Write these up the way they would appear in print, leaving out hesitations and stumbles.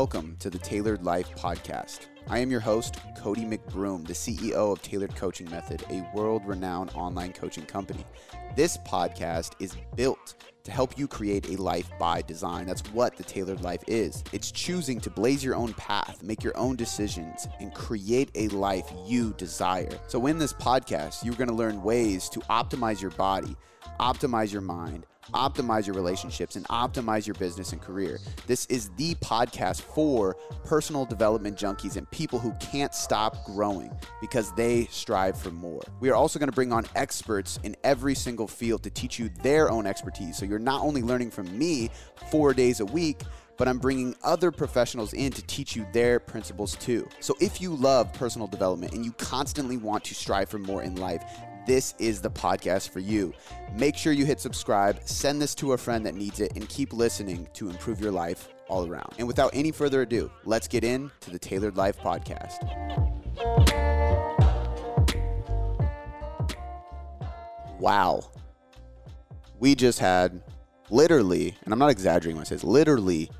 welcome to the Tailored Life Podcast. I am your host, Cody McBroom, the CEO of Tailored Coaching Method, a world-renowned online coaching company. This podcast is built to help you create a life by design. That's what the Tailored Life is. It's choosing to blaze your own path, make your own decisions, and create a life you desire. So in this podcast, you're going to learn ways to optimize your body, optimize your mind, optimize your relationships, and optimize your business and career. This is the podcast for personal development junkies and people who can't stop growing because they strive for more. We are also going to bring on experts in every single field to teach you their own expertise. So you're not only learning from me 4 days a week, but I'm bringing other professionals in to teach you their principles too. So if you love personal development and you constantly want to strive for more in life, this is the podcast for you. Make sure you hit subscribe, send this to a friend that needs it, and keep listening to improve your life all around. And without any further ado, let's get into the Tailored Life Podcast. Wow. We just had literally, and I'm not exaggerating when I say this, literally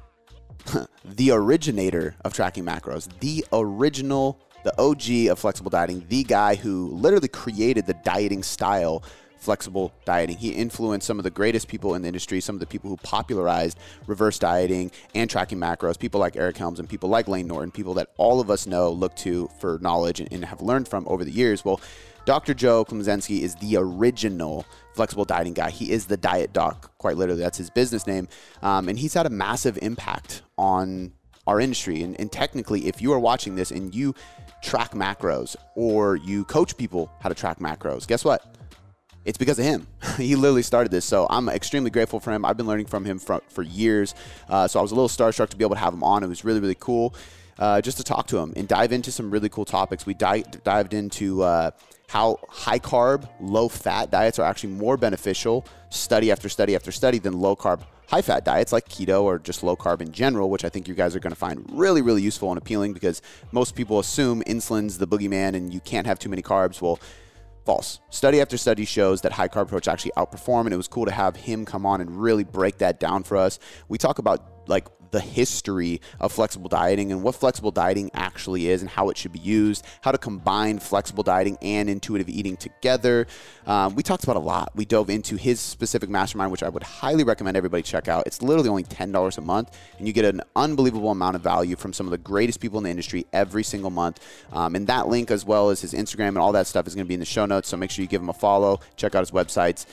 the originator of tracking macros, the original, the OG of flexible dieting, the guy who literally created the dieting style, flexible dieting. He influenced some of the greatest people in the industry, some of the people who popularized reverse dieting and tracking macros, people like Eric Helms and people like Layne Norton, people that all of us know, look to for knowledge and have learned from over the years. Well, Dr. Joe Klemczewski is the original flexible dieting guy. He is the Diet Doc, quite literally. That's his business name. And he's had a massive impact on our industry. And technically, if you are watching this and you track macros or you coach people how to track macros, guess what? It's because of him. He literally started this. So I'm extremely grateful for him. I've been learning from him for years. So I was a little starstruck to be able to have him on. It was really, really cool just to talk to him and dive into some really cool topics. We dived into how high carb, low fat diets are actually more beneficial, study after study after study, than low carb, high fat diets like keto or just low carb in general, which I think you guys are going to find really, really useful and appealing because most people assume insulin's the boogeyman and you can't have too many carbs. Well, false. Study after study shows that high carb approach actually outperform, and it was cool to have him come on and really break that down for us. We talk about like the history of flexible dieting and what flexible dieting actually is and how it should be used, how to combine flexible dieting and intuitive eating together. We talked about a lot. We dove into his specific mastermind, which I would highly recommend everybody check out. It's literally only $10 a month, and you get an unbelievable amount of value from some of the greatest people in the industry every single month. And that link, as well as his Instagram and all that stuff, is going to be in the show notes. So make sure you give him a follow, check out his websites.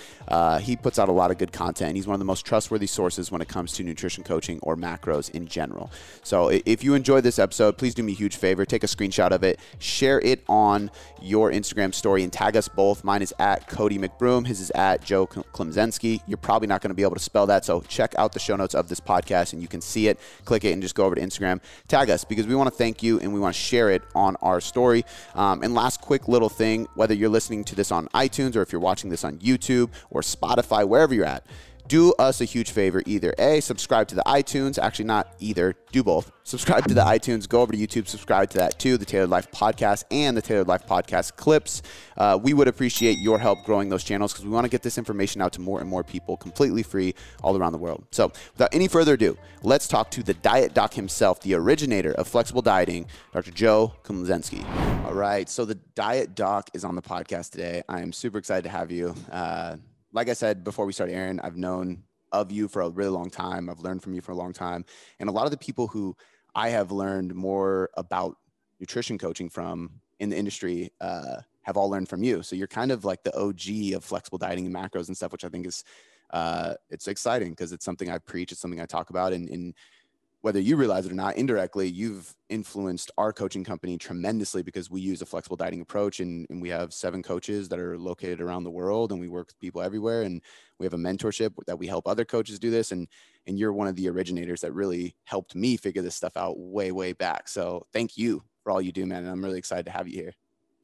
He puts out a lot of good content. He's one of the most trustworthy sources when it comes to nutrition coaching or macro in general. So if you enjoyed this episode, please do me a huge favor. Take a screenshot of it, share it on your Instagram story, and tag us both. Mine is at Cody McBroom. His is at Joe Klemczewski. You're probably not going to be able to spell that. So check out the show notes of this podcast and you can see it. Click it and just go over to Instagram. Tag us because we want to thank you and we want to share it on our story. And last quick little thing, whether you're listening to this on iTunes or if you're watching this on YouTube or Spotify, wherever you're at, do us a huge favor, either A, subscribe to the iTunes, actually not either, do both. Subscribe to the iTunes, go over to YouTube, subscribe to that too, the Tailored Life Podcast and the Tailored Life Podcast clips. We would appreciate your help growing those channels because we want to get this information out to more and more people completely free all around the world. So without any further ado, let's talk to the Diet Doc himself, the originator of flexible dieting, Dr. Joe Kulzinski. All right, so the Diet Doc is on the podcast today. I am super excited to have you. Like I said before we started, Aaron, I've known of you for a really long time. I've learned from you for a long time. And a lot of the people who I have learned more about nutrition coaching from in the industry have all learned from you. So you're kind of like the OG of flexible dieting and macros and stuff, which I think is it's exciting because it's something I preach. It's something I talk about. And whether you realize it or not, indirectly, you've influenced our coaching company tremendously because we use a flexible dieting approach and we have 7 coaches that are located around the world and we work with people everywhere. And we have a mentorship that we help other coaches do this. And you're one of the originators that really helped me figure this stuff out way, way back. So thank you for all you do, man. And I'm really excited to have you here.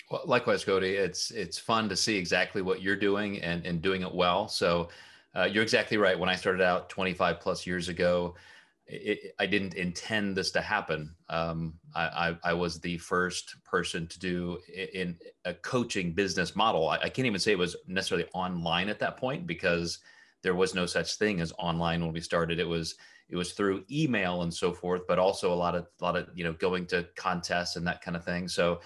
Well, likewise, Cody, it's fun to see exactly what you're doing and doing it well. So you're exactly right. When I started out 25 plus years ago, I didn't intend this to happen. I was the first person to do in a coaching business model. I can't even say it was necessarily online at that point because there was no such thing as online when we started. It was through email and so forth, but also a lot of, you know, going to contests and that kind of thing. So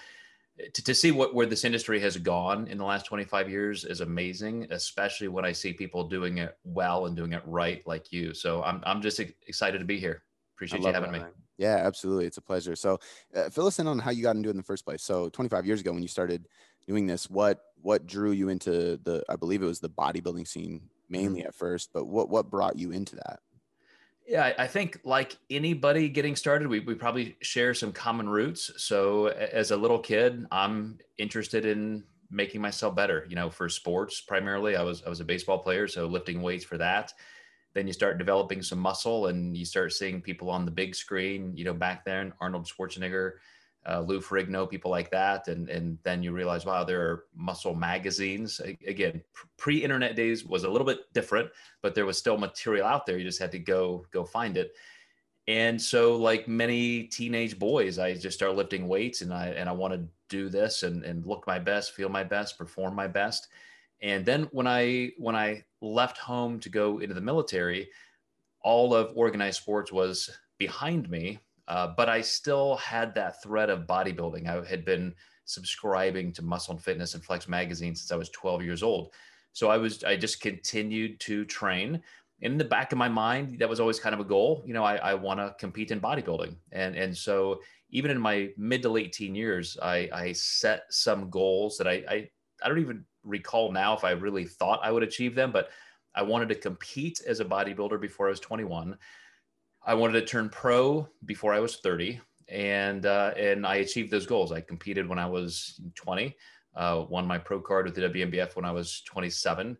to see where this industry has gone in the last 25 years is amazing, especially when I see people doing it well and doing it right like you. So I'm just excited to be here. Appreciate you having me. Man. Yeah, absolutely. It's a pleasure. So fill us in on how you got into it in the first place. So 25 years ago when you started doing this, what drew you into the, I believe it was the bodybuilding scene mainly at first, but what brought you into that? Yeah, I think like anybody getting started, we probably share some common roots. So as a little kid, I'm interested in making myself better, you know, for sports primarily. I was a baseball player, so lifting weights for that. Then you start developing some muscle and you start seeing people on the big screen, you know, back then, Arnold Schwarzenegger, Lou Ferrigno, people like that. And then you realize, wow, there are muscle magazines. Again, pre-internet days was a little bit different, but there was still material out there. You just had to go find it. And so like many teenage boys, I just started lifting weights and I want to do this and look my best, feel my best, perform my best. And then when I left home to go into the military, all of organized sports was behind me. But I still had that thread of bodybuilding. I had been subscribing to Muscle and Fitness and Flex magazine since I was 12 years old. So I just continued to train. And in the back of my mind, that was always kind of a goal. You know, I want to compete in bodybuilding. And so even in my mid to late teen years, I set some goals that I don't even recall now if I really thought I would achieve them, but I wanted to compete as a bodybuilder before I was 21. I wanted to turn pro before I was 30, and I achieved those goals. I competed when I was 20, won my pro card with the WMBF when I was 27.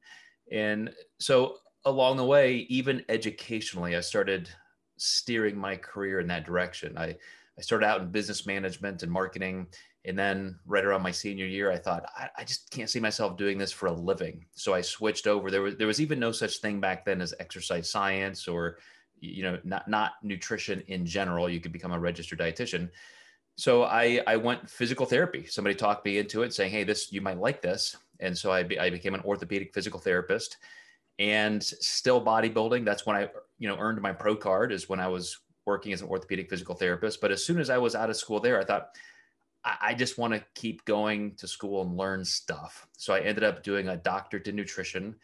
And so along the way, even educationally, I started steering my career in that direction. I started out in business management and marketing, and then right around my senior year, I thought, I just can't see myself doing this for a living. So I switched over. There was even no such thing back then as exercise science or, you know, not nutrition in general. You could become a registered dietitian. So I went physical therapy. Somebody talked me into it saying, hey, this, you might like this. And so I became an orthopedic physical therapist and still bodybuilding. That's when I, you know, earned my pro card, is when I was working as an orthopedic physical therapist. But as soon as I was out of school there, I thought, I just want to keep going to school and learn stuff. So I ended up doing a doctorate in nutrition.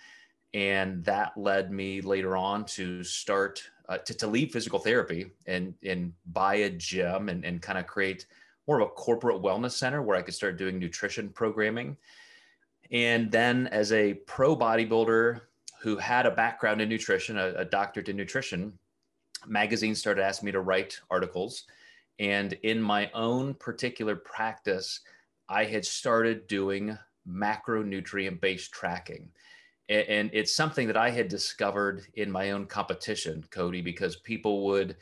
And that led me later on to start to leave physical therapy and buy a gym and kind of create more of a corporate wellness center where I could start doing nutrition programming. And then as a pro bodybuilder who had a background in nutrition, a doctorate in nutrition, magazines started asking me to write articles. And in my own particular practice, I had started doing macronutrient-based tracking. And it's something that I had discovered in my own competition, Cody, because people would,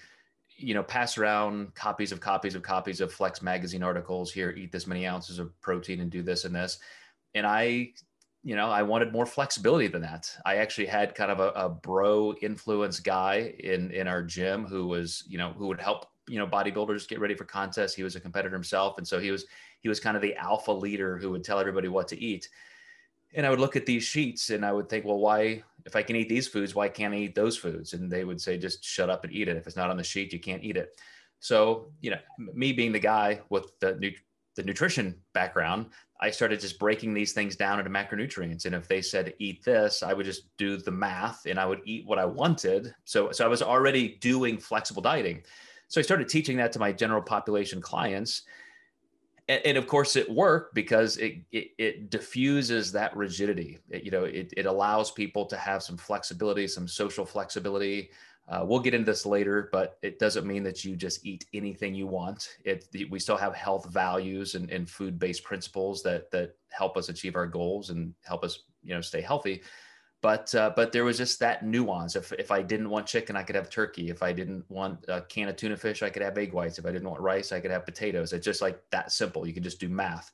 you know, pass around copies of Flex magazine articles. Here, eat this many ounces of protein and do this and this. And I, you know, I wanted more flexibility than that. I actually had kind of a bro influence guy in our gym who was, you know, who would help, you know, bodybuilders get ready for contests. He was a competitor himself. And so he was kind of the alpha leader who would tell everybody what to eat. And I would look at these sheets and I would think, well, why, if I can eat these foods, why can't I eat those foods? And they would say, just shut up and eat it. If it's not on the sheet, you can't eat it. So, you know, me being the guy with the nutrition background, I started just breaking these things down into macronutrients. And if they said, eat this, I would just do the math and I would eat what I wanted. So I was already doing flexible dieting. So I started teaching that to my general population clients. And of course it worked because it diffuses that rigidity. It, you know, it allows people to have some flexibility, some social flexibility. We'll get into this later, but it doesn't mean that you just eat anything you want. We still have health values and food-based principles that help us achieve our goals and help us, you know, stay healthy. But there was just that nuance. If I didn't want chicken, I could have turkey. If I didn't want a can of tuna fish, I could have egg whites. If I didn't want rice, I could have potatoes. It's just like that simple. You can just do math.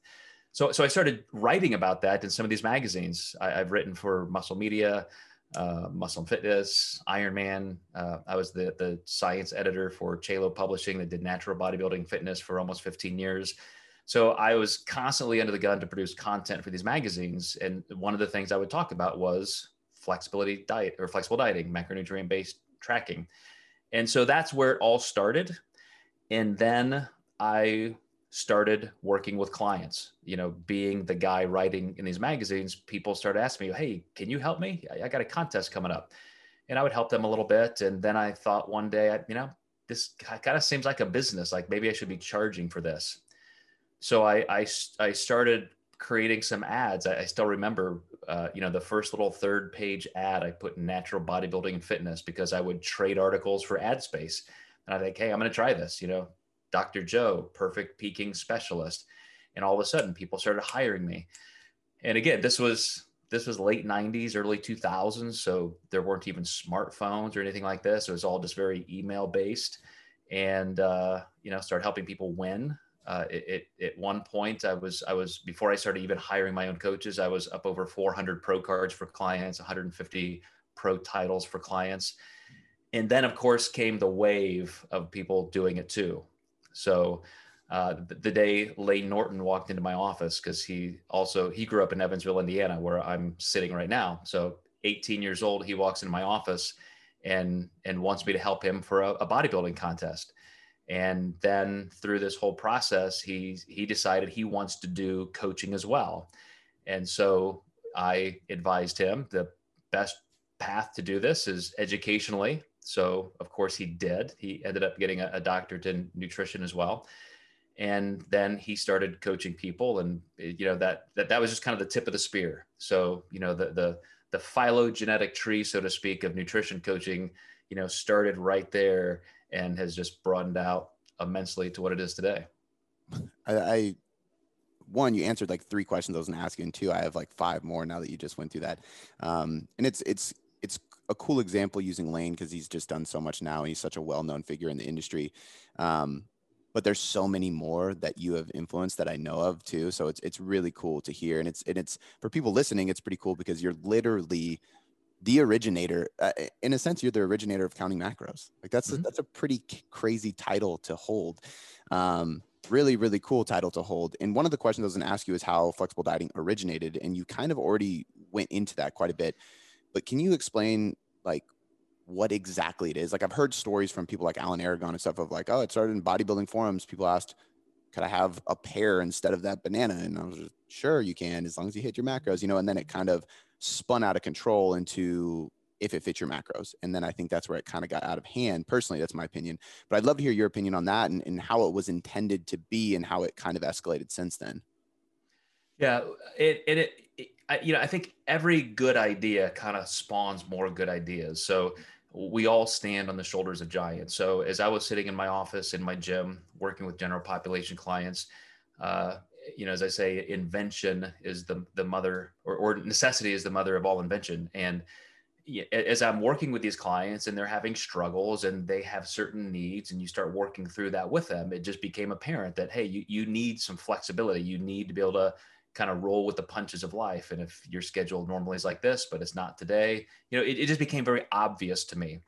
So I started writing about that in some of these magazines. I've written for Muscle Media, Muscle and Fitness, Ironman. I was the science editor for Chalo Publishing that did natural bodybuilding fitness for almost 15 years. So I was constantly under the gun to produce content for these magazines. And one of the things I would talk about was flexibility diet or flexible dieting, macronutrient-based tracking. And so that's where it all started. And then I started working with clients, you know, being the guy writing in these magazines. People started asking me, hey, can you help me? I got a contest coming up. And I would help them a little bit. And then I thought one day, you know, this kind of seems like a business, like maybe I should be charging for this. So I started creating some ads. I still remember, you know, the first little third page ad I put in natural bodybuilding and fitness, because I would trade articles for ad space. And I think, hey, I'm going to try this, you know, Dr. Joe, perfect peaking specialist. And all of a sudden people started hiring me. And again, this was late 90s, early 2000s. So there weren't even smartphones or anything like this. It was all just very email based, and, you know, started helping people win. At one point I was, before I started even hiring my own coaches, I was up over 400 pro cards for clients, 150 pro titles for clients. And then of course came the wave of people doing it too. So, the day Layne Norton walked into my office, cause he grew up in Evansville, Indiana, where I'm sitting right now. So 18 years old, he walks into my office and wants me to help him for a bodybuilding contest. And then through this whole process, he decided he wants to do coaching as well. And so I advised him the best path to do this is educationally. So of course he did. He ended up getting a doctorate in nutrition as well. And then he started coaching people, and you know, that was just kind of the tip of the spear. So, you know, the phylogenetic tree, so to speak, of nutrition coaching, you know, started right there and has just broadened out immensely to what it is today. One, you answered like three questions I was going to ask you, and two, I have like five more now that you just went through that. And it's a cool example using Layne, because he's just done so much now, and he's such a well-known figure in the industry. But there's so many more that you have influenced that I know of too. So it's really cool to hear. And it's for people listening, it's pretty cool because you're literally the originator, in a sense, you're the originator of counting macros. Like that's a pretty crazy title to hold. Really, really cool title to hold. And one of the questions I was going to ask you is how flexible dieting originated. And you kind of already went into that quite a bit, but can you explain like what exactly it is? Like I've heard stories from people like Alan Aragon and stuff of like, oh, it started in bodybuilding forums. People asked, could I have a pear instead of that banana? And I was just, sure you can, as long as you hit your macros, you know, and then it kind of spun out of control into if it fits your macros. And then I think that's where it kind of got out of hand. Personally, that's my opinion, but I'd love to hear your opinion on that and how it was intended to be and how it kind of escalated since then. Yeah. You know, I think every good idea kind of spawns more good ideas. So we all stand on the shoulders of giants. So as I was sitting in my office, in my gym, working with general population clients, you know, as I say, invention is the mother, or necessity is the mother of all invention. And as I'm working with these clients and they're having struggles and they have certain needs and you start working through that with them, it just became apparent that, hey, you need some flexibility. You need to be able to kind of roll with the punches of life. And if your schedule normally is like this, but it's not today, you know, it just became very obvious to me.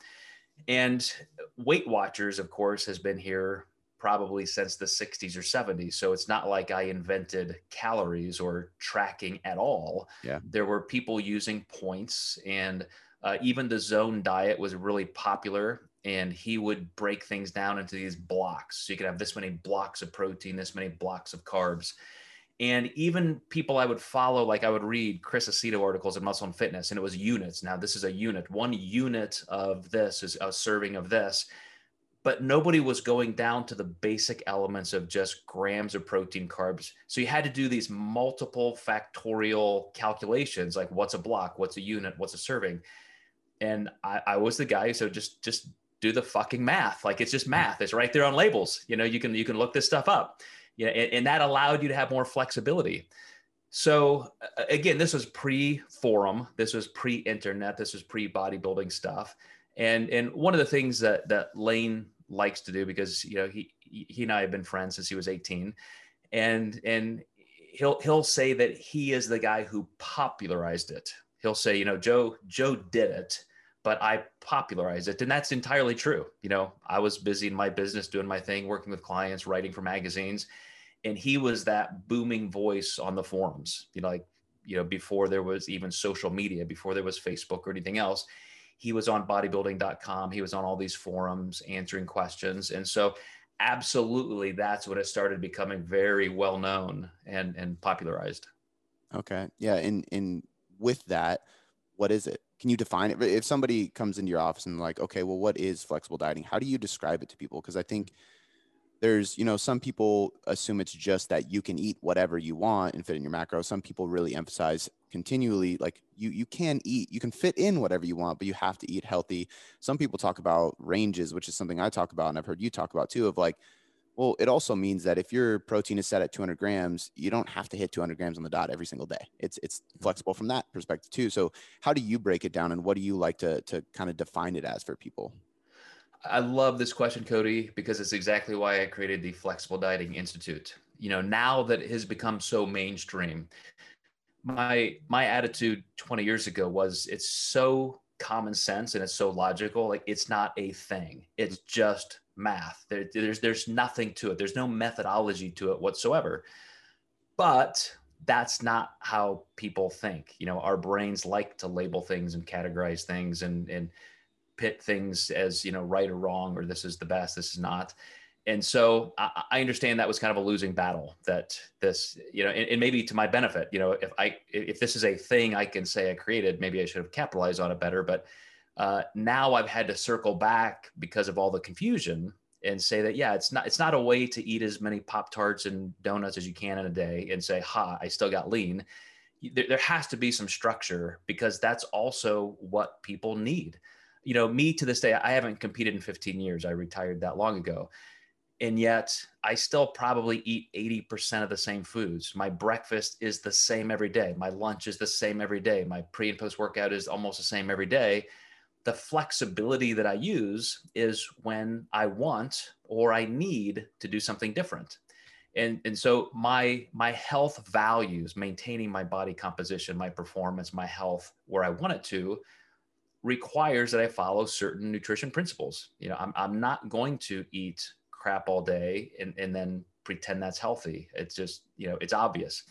And Weight Watchers, of course, has been here probably since the 60s or 70s. So it's not like I invented calories or tracking at all. Yeah. There were people using points, and even the Zone diet was really popular, and he would break things down into these blocks. So you could have this many blocks of protein, this many blocks of carbs. And even people I would follow, like I would read Chris Aceto articles in Muscle and Fitness, and it was units. Now this is a unit. 1 unit of this is a serving of this. But nobody was going down to the basic elements of just grams of protein, carbs. So you had to do these multiple factorial calculations, like what's a block, what's a unit, what's a serving. And I was the guy, so just do the fucking math. Like it's just math. It's right there on labels. You know, you can look this stuff up. You know, and that allowed you to have more flexibility. So again, this was pre-forum. This was pre-internet. This was pre-bodybuilding stuff. And one of the things that Layne likes to do, because you know he and I have been friends since he was 18, and he'll say that he is the guy who popularized it. He'll say, you know, Joe did it, but I popularized it, and that's entirely true. You know, I was busy in my business doing my thing, working with clients, writing for magazines, and he was that booming voice on the forums. You know, like you know, before there was even social media, before there was Facebook or anything else. He was on bodybuilding.com. He was on all these forums answering questions. And so absolutely, that's when it started becoming very well known and popularized. Okay. Yeah. And with that, what is it? Can you define it? If somebody comes into your office and like, okay, well, what is flexible dieting? How do you describe it to people? Because I think there's, you know, some people assume it's just that you can eat whatever you want and fit in your macros. Some people really emphasize continually, like you can eat, you can fit in whatever you want, but you have to eat healthy. Some people talk about ranges, which is something I talk about. And I've heard you talk about too, of like, well, it also means that if your protein is set at 200 grams, you don't have to hit 200 grams on the dot every single day. It's flexible from that perspective too. So how do you break it down and what do you like to kind of define it as for people? I love this question, Cody, because it's exactly why I created the Flexible Dieting Institute. You know, now that it has become so mainstream, my attitude 20 years ago was it's so common sense and it's so logical. Like it's not a thing. It's just math. There's nothing to it. There's no methodology to it whatsoever. But that's not how people think. You know, our brains like to label things and categorize things and pit things as, you know, right or wrong, or this is the best, this is not. And so I understand that was kind of a losing battle, that this, you know, and maybe to my benefit, you know, if this is a thing I can say I created, maybe I should have capitalized on it better. But now I've had to circle back because of all the confusion and say that, yeah, it's not a way to eat as many Pop-Tarts and donuts as you can in a day and say, ha, I still got lean. There has to be some structure, because that's also what people need. You know, me to this day, I haven't competed in 15 years. I retired that long ago. And yet I still probably eat 80% of the same foods. My breakfast is the same every day. My lunch is the same every day. My pre and post workout is almost the same every day. The flexibility that I use is when I want or I need to do something different. And so my health values, maintaining my body composition, my performance, my health, where I want it to, requires that I follow certain nutrition principles. You know, I'm not going to eat crap all day and then pretend that's healthy. It's just, you know, it's obvious.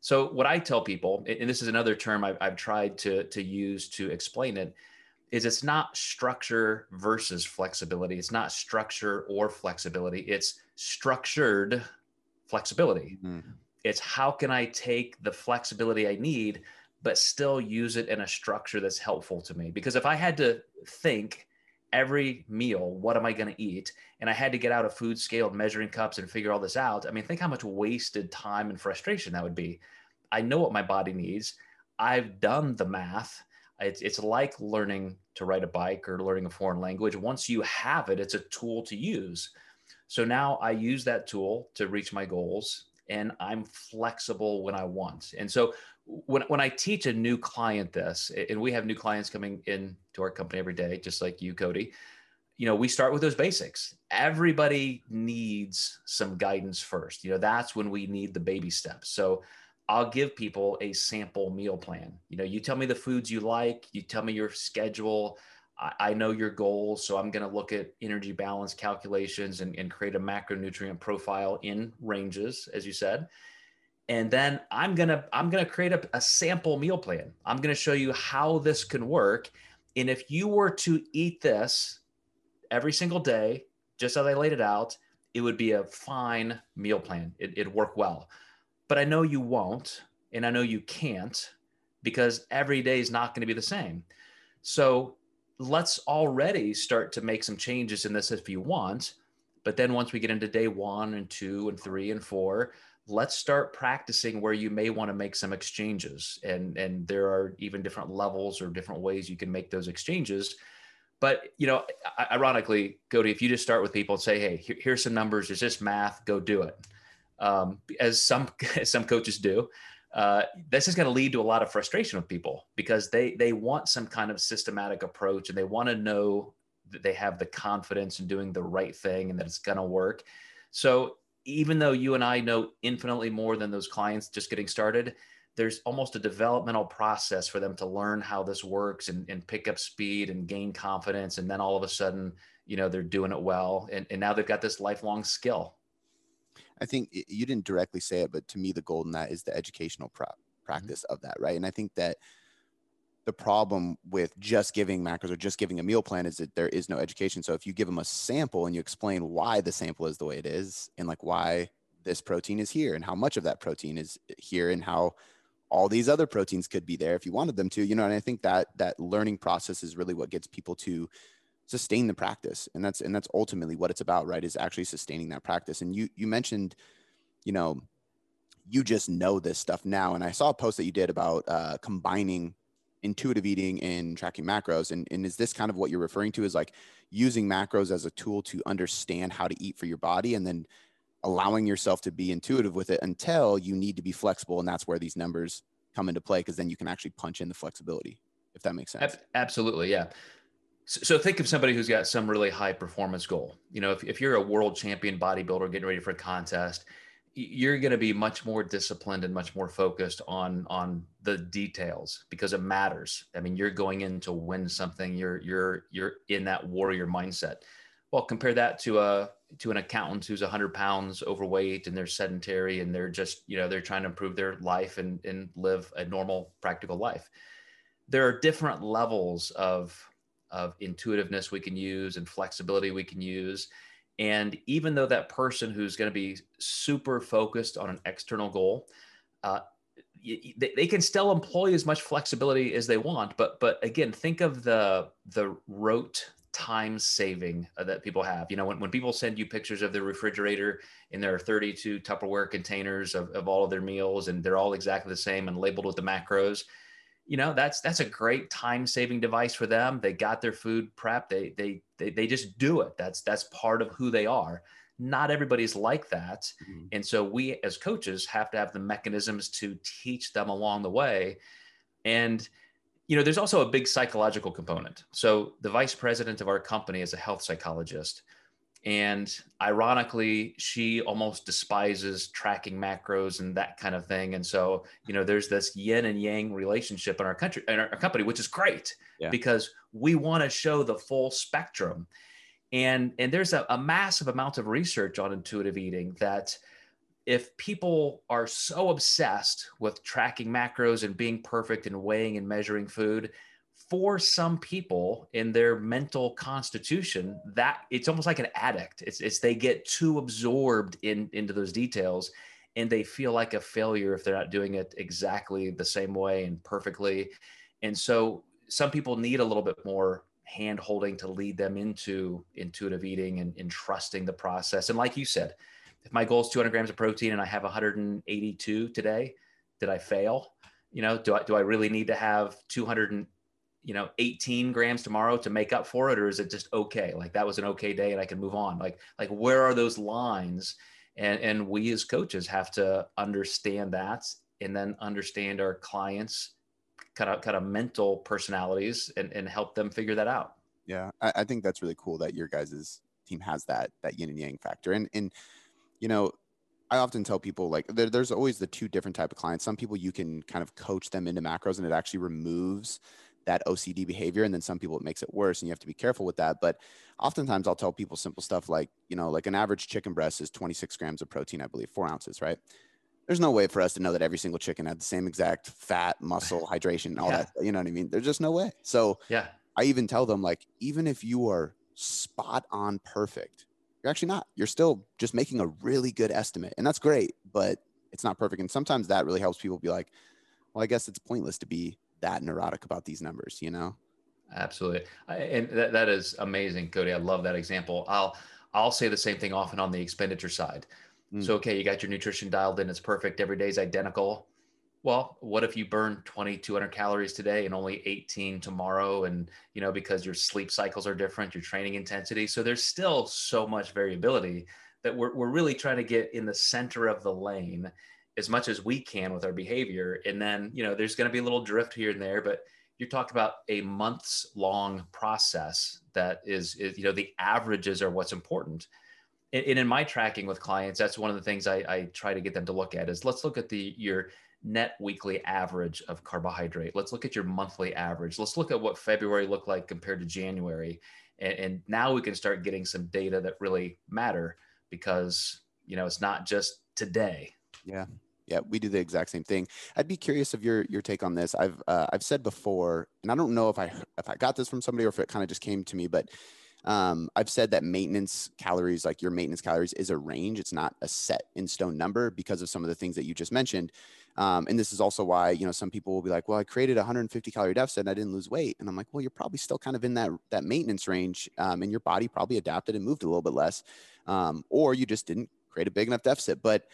So what I tell people, and this is another term I've tried to use to explain it, is it's not structure versus flexibility. It's not structure or flexibility. It's structured flexibility. Mm-hmm. It's how can I take the flexibility I need but still use it in a structure that's helpful to me. Because if I had to think every meal, what am I going to eat? And I had to get out a food scale, measuring cups, and figure all this out. I mean, think how much wasted time and frustration that would be. I know what my body needs. I've done the math. It's like learning to ride a bike or learning a foreign language. Once you have it, it's a tool to use. So now I use that tool to reach my goals, and I'm flexible when I want. And so when I teach a new client this, and we have new clients coming in to our company every day, just like you, Cody, you know, we start with those basics. Everybody needs some guidance first. You know, that's when we need the baby steps. So I'll give people a sample meal plan. You know, you tell me the foods you like, you tell me your schedule. I know your goals. So I'm going to look at energy balance calculations and create a macronutrient profile in ranges, as you said. And then I'm going to create a sample meal plan. I'm going to show you how this can work. And if you were to eat this every single day, just as I laid it out, it would be a fine meal plan. It'd work well. But I know you won't, and I know you can't, because every day is not going to be the same. So let's already start to make some changes in this if you want. But then once we get into day 1 and 2 and 3 and 4, let's start practicing where you may want to make some exchanges. And there are even different levels or different ways you can make those exchanges. But, you know, ironically, Cody, if you just start with people and say, hey, here's some numbers, there's this math, go do it. As some coaches do, this is going to lead to a lot of frustration with people, because they want some kind of systematic approach, and they want to know that they have the confidence in doing the right thing and that it's going to work. So even though you and I know infinitely more than those clients just getting started, there's almost a developmental process for them to learn how this works and pick up speed and gain confidence. And then all of a sudden, you know, they're doing it well. And now they've got this lifelong skill. I think you didn't directly say it, but to me, the goal in that is the educational practice of that, right? And I think that the problem with just giving macros or just giving a meal plan is that there is no education. So if you give them a sample and you explain why the sample is the way it is, and like why this protein is here and how much of that protein is here and how all these other proteins could be there if you wanted them to, you know, and I think that that learning process is really what gets people to sustain the practice. And that's ultimately what it's about, right? Is actually sustaining that practice. And you mentioned, you know, you just know this stuff now. And I saw a post that you did about combining intuitive eating and tracking macros. And is this kind of what you're referring to is like using macros as a tool to understand how to eat for your body and then allowing yourself to be intuitive with it until you need to be flexible? And that's where these numbers come into play, because then you can actually punch in the flexibility, if that makes sense. Absolutely. Yeah. So think of somebody who's got some really high performance goal. You know, if you're a world champion bodybuilder getting ready for a contest, you're going to be much more disciplined and much more focused on the details because it matters. I mean, you're going in to win something. You're in that warrior mindset. Well, compare that to an accountant who's 100 pounds overweight and they're sedentary and they're just, you know, they're trying to improve their life and live a normal, practical life. There are different levels of intuitiveness we can use and flexibility we can use. And even though that person who's going to be super focused on an external goal, they can still employ as much flexibility as they want. But again, think of the rote time saving that people have. You know, when people send you pictures of their refrigerator and there are 32 Tupperware containers of all of their meals and they're all exactly the same and labeled with the macros, you know, that's a great time saving device for them. They got their food prepped. They just do it. That's part of who they are. Not everybody's like that. Mm-hmm. And so we as coaches have to have the mechanisms to teach them along the way. And, you know, there's also a big psychological component. So the vice president of our company is a health psychologist. And ironically, she almost despises tracking macros and that kind of thing. And so, you know, there's this yin and yang relationship in our country, in our company, which is great because we want to show the full spectrum. And there's a massive amount of research on intuitive eating that if people are so obsessed with tracking macros and being perfect and weighing and measuring food, for some people in their mental constitution, that it's almost like an addict. It's they get too absorbed into those details and they feel like a failure if they're not doing it exactly the same way and perfectly. And so some people need a little bit more hand holding to lead them into intuitive eating and trusting the process. And like you said, if my goal is 200 grams of protein and I have 182 today, did I fail? You know, do I really need to have 18 grams tomorrow to make up for it? Or is it just okay? Like that was an okay day and I can move on. Like where are those lines? And we as coaches have to understand that and then understand our clients' kind of mental personalities and help them figure that out. Yeah. I think that's really cool that your guys' team has that yin and yang factor. And, you know, I often tell people like there's always the two different type of clients. Some people you can kind of coach them into macros and it actually removes that OCD behavior. And then some people, it makes it worse and you have to be careful with that. But oftentimes I'll tell people simple stuff like, you know, like an average chicken breast is 26 grams of protein, I believe 4 ounces, right? There's no way for us to know that every single chicken had the same exact fat, muscle, hydration, all that, you know what I mean? There's just no way. So I even tell them like, even if you are spot on perfect, you're actually not, you're still just making a really good estimate and that's great, but it's not perfect. And sometimes that really helps people be like, well, I guess it's pointless to be that neurotic about these numbers, you know? Absolutely. And that is amazing, Cody. I love that example. I'll say the same thing often on the expenditure side. So, okay, you got your nutrition dialed in. It's perfect. Every day is identical. Well, what if you burn 2,200 calories today and only 18 tomorrow? And, you know, because your sleep cycles are different, your training intensity. So there's still so much variability that we're really trying to get in the center of the lane as much as we can with our behavior. And then, you know, there's going to be a little drift here and there, but you're talking about a months long process that is, you know, the averages are what's important. And in my tracking with clients, that's one of the things I try to get them to look at is let's look at your net weekly average of carbohydrate. Let's look at your monthly average. Let's look at what February looked like compared to January. And now we can start getting some data that really matter because, you know, it's not just today. Yeah. Yeah, we do the exact same thing. I'd be curious of your take on this. I've said before, and I don't know if I got this from somebody or if it kind of just came to me, but I've said that maintenance calories, like your maintenance calories, is a range. It's not a set in stone number because of some of the things that you just mentioned. And this is also why, you know, some people will be like, well, I created a 150 calorie deficit and I didn't lose weight. And I'm like, well, you're probably still kind of in that maintenance range. And your body probably adapted and moved a little bit less. Or you just didn't create a big enough deficit, but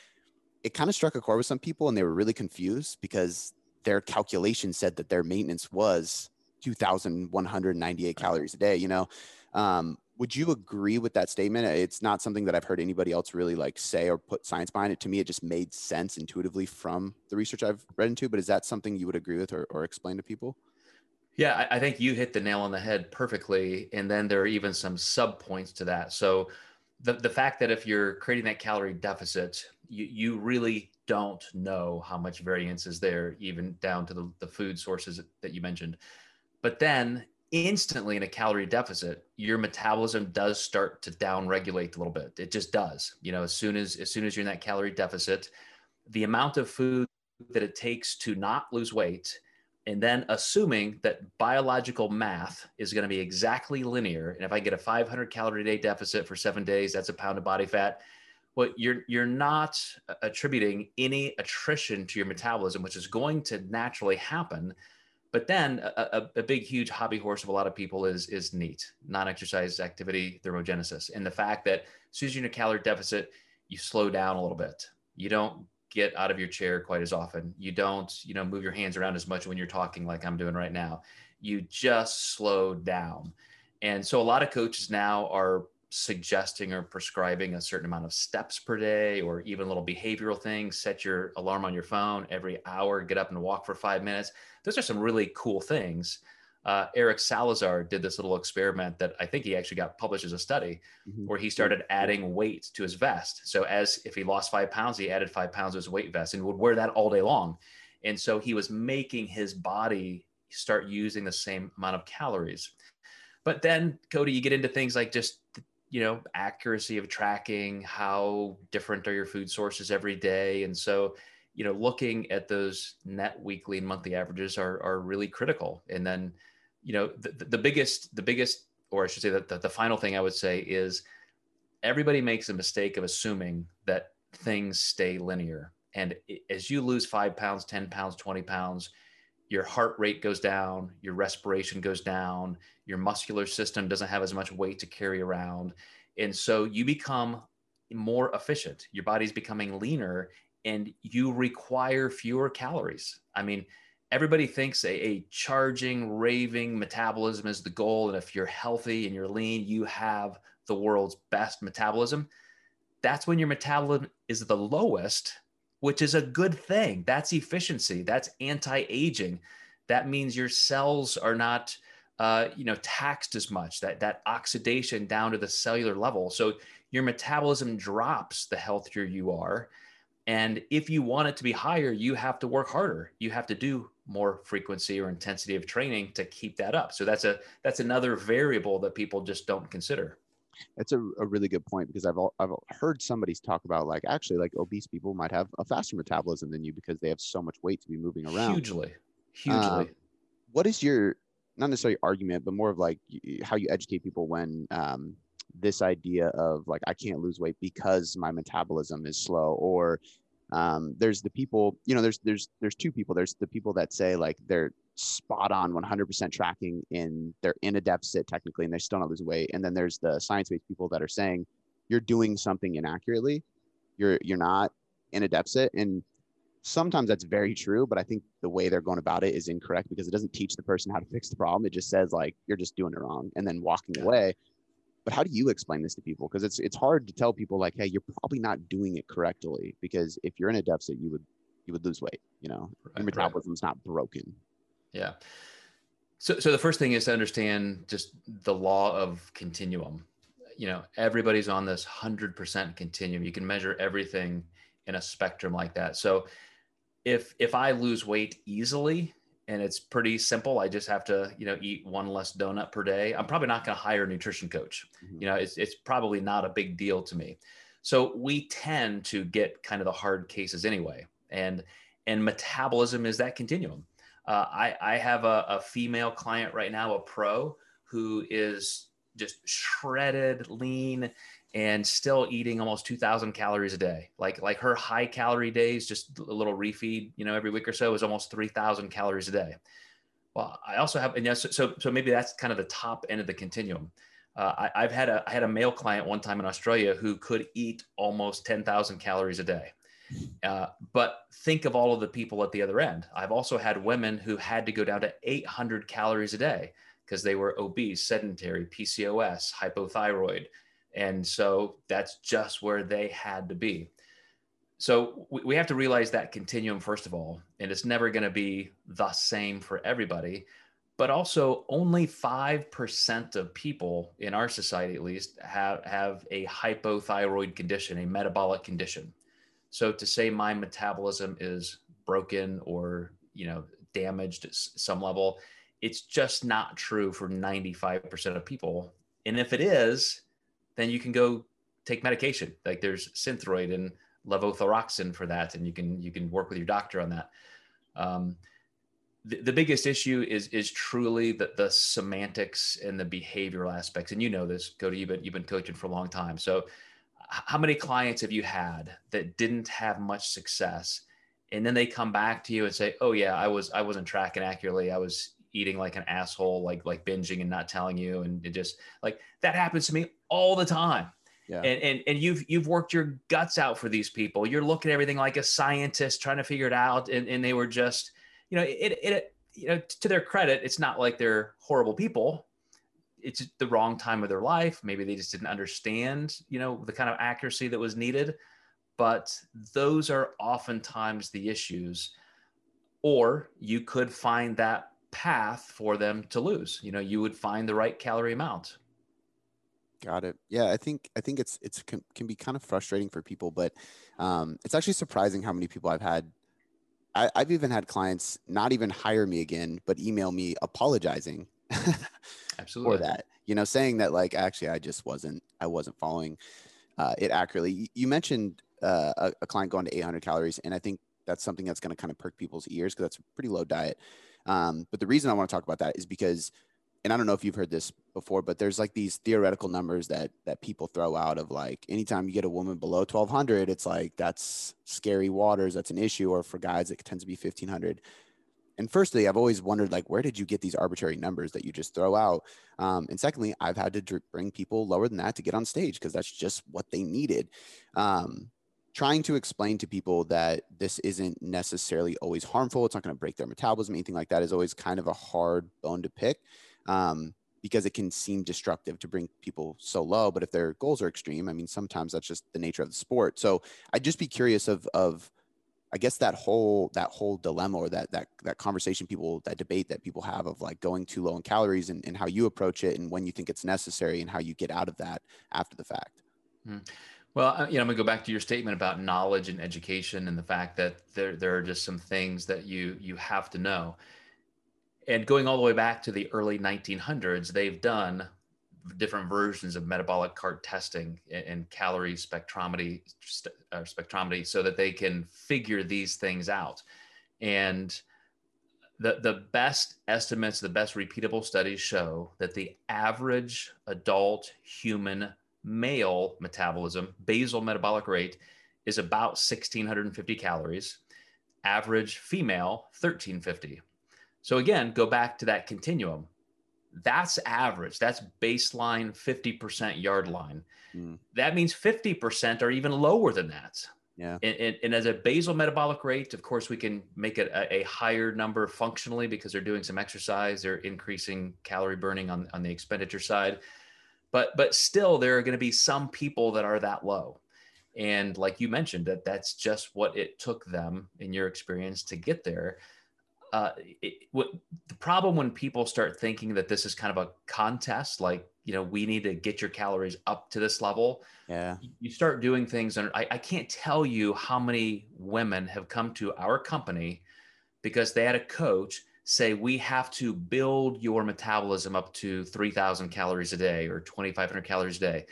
it kind of struck a chord with some people and they were really confused because their calculation said that their maintenance was 2,198 calories a day, you know? Would you agree with that statement? It's not something that I've heard anybody else really like say or put science behind it. To me, it just made sense intuitively from the research I've read into, but is that something you would agree with or explain to people? Yeah, I think you hit the nail on the head perfectly. And then there are even some sub points to that. So the fact that if you're creating that calorie deficit, you really don't know how much variance is there, even down to the food sources that you mentioned. But then instantly in a calorie deficit, your metabolism does start to downregulate a little bit. It just does. You know, as soon as you're in that calorie deficit, the amount of food that it takes to not lose weight, and then assuming that biological math is going to be exactly linear. And if I get a 500 calorie a day deficit for 7 days, that's a pound of body fat. Well, you're not attributing any attrition to your metabolism, which is going to naturally happen. But then a big, huge hobby horse of a lot of people is NEAT, non-exercise activity thermogenesis. And the fact that as soon as you're in a calorie deficit, you slow down a little bit. You don't get out of your chair quite as often. You don't, you know, move your hands around as much when you're talking like I'm doing right now. You just slow down. And so a lot of coaches now are suggesting or prescribing a certain amount of steps per day, or even little behavioral things. Set your alarm on your phone every hour, get up and walk for 5 minutes. Those are some really cool things. Eric Salazar did this little experiment that I think he actually got published as a study, where he started adding weight to his vest. So as if he lost 5 pounds, he added 5 pounds to his weight vest and would wear that all day long. And so he was making his body start using the same amount of calories. But then, Cody, you get into things like just, you know, accuracy of tracking, how different are your food sources every day. And so, you know, looking at those net weekly and monthly averages are really critical. And then, you know, the biggest, or I should say that the final thing I would say is everybody makes a mistake of assuming that things stay linear. And as you lose 5 pounds, 10 pounds, 20 pounds, your heart rate goes down, your respiration goes down, your muscular system doesn't have as much weight to carry around. And so you become more efficient. Your body's becoming leaner and you require fewer calories. I mean, everybody thinks a charging, raving metabolism is the goal. And if you're healthy and you're lean, you have the world's best metabolism. That's when your metabolism is the lowest, which is a good thing. That's efficiency. That's anti-aging. That means your cells are not, you know, taxed as much, that oxidation down to the cellular level. So your metabolism drops the healthier you are. And if you want it to be higher, you have to work harder. You have to do more frequency or intensity of training to keep that up. So that's another variable that people just don't consider. That's a really good point, because I've heard somebody talk about like, actually, like obese people might have a faster metabolism than you because they have so much weight to be moving around. Hugely. What is your, not necessarily argument, but more of like how you educate people when this idea of like, I can't lose weight because my metabolism is slow, or there's the people, you know, there's two people. There's the people that say like they're spot on 100% tracking and they're in a deficit technically and they're still not losing weight. And then there's the science-based people that are saying you're doing something inaccurately. You're not in a deficit. And sometimes that's very true, but I think the way they're going about it is incorrect because it doesn't teach the person how to fix the problem. It just says like, you're just doing it wrong and then walking away. But how do you explain this to people? Because it's hard to tell people like, hey, you're probably not doing it correctly, because if you're in a deficit, you would lose weight, you know, your metabolism's not broken. Yeah. So the first thing is to understand just the law of continuum. You know, everybody's on this 100% continuum. You can measure everything in a spectrum like that. So if I lose weight easily, and it's pretty simple, I just have to, you know, eat one less donut per day, I'm probably not going to hire a nutrition coach. You know, it's probably not a big deal to me. So we tend to get kind of the hard cases anyway. And metabolism is that continuum. I have a female client right now, a pro, who is just shredded, lean, and still eating almost 2,000 calories a day. Like her high calorie days, just a little refeed, you know, every week or so, is almost 3,000 calories a day. Well, I also have, and yes, so maybe that's kind of the top end of the continuum. I had a male client one time in Australia who could eat almost 10,000 calories a day. But think of all of the people at the other end. I've also had women who had to go down to 800 calories a day because they were obese, sedentary, PCOS, hypothyroid. And so that's just where they had to be. So we have to realize that continuum, first of all, and it's never going to be the same for everybody, but also only 5% of people in our society, at least, have a hypothyroid condition, a metabolic condition. So to say my metabolism is broken or, you know, damaged at some level, it's just not true for 95% of people. And if it is, then you can go take medication. Like there's Synthroid and levothyroxine for that. And you can work with your doctor on that. The biggest issue is truly the semantics and the behavioral aspects. And you know this, Cody, you've been coaching for a long time. So how many clients have you had that didn't have much success? And then they come back to you and say, oh yeah, I wasn't tracking accurately. I was eating like an asshole, like binging and not telling you. And it just like, that happens to me all the time. Yeah. And you've worked your guts out for these people. You're looking at everything like a scientist trying to figure it out. And they were just, you know, to their credit, it's not like they're horrible people. It's the wrong time of their life. Maybe they just didn't understand, you know, the kind of accuracy that was needed, but those are oftentimes the issues. Or you could find that path for them to lose. You know, you would find the right calorie amount. Got it. Yeah. I think it can be kind of frustrating for people, but it's actually surprising how many people I've had. I've even had clients not even hire me again, but email me apologizing. Absolutely. For that, you know, saying that like, actually, I wasn't following it accurately. You mentioned a client going to 800 calories. And I think that's something that's going to kind of perk people's ears because that's a pretty low diet. But the reason I want to talk about that is because, and I don't know if you've heard this before, but there's like these theoretical numbers that people throw out of like, anytime you get a woman below 1200, it's like, that's scary waters. That's an issue. Or for guys, it tends to be 1500. And firstly, I've always wondered, like, where did you get these arbitrary numbers that you just throw out? And secondly, I've had to bring people lower than that to get on stage because that's just what they needed. Trying to explain to people that this isn't necessarily always harmful. It's not going to break their metabolism, anything like that is always kind of a hard bone to pick because it can seem disruptive to bring people so low. But if their goals are extreme, I mean, sometimes that's just the nature of the sport. So I'd just be curious of I guess that whole dilemma or that conversation people, that debate that people have of like going too low in calories and how you approach it and when you think it's necessary and how you get out of that after the fact. Well, you know, I'm gonna go back to your statement about knowledge and education and the fact that there are just some things that you have to know. And going all the way back to the early 1900s, they've done different versions of metabolic cart testing and calorie spectrometry so that they can figure these things out. And the best estimates, the best repeatable studies show that the average adult human male metabolism, basal metabolic rate, is about 1,650 calories. Average female, 1,350. So again, go back to that continuum. That's average. That's baseline 50% yard line. That means 50% are even lower than that. Yeah. And as a basal metabolic rate, of course, we can make it a higher number functionally because they're doing some exercise. They're increasing calorie burning on the expenditure side. But still, there are going to be some people that are that low. And like you mentioned, that's just what it took them in your experience to get there. The problem when people start thinking that this is kind of a contest, like, you know, we need to get your calories up to this level. Yeah. You start doing things. And I can't tell you how many women have come to our company because they had a coach say, we have to build your metabolism up to 3,000 calories a day or 2,500 calories a day.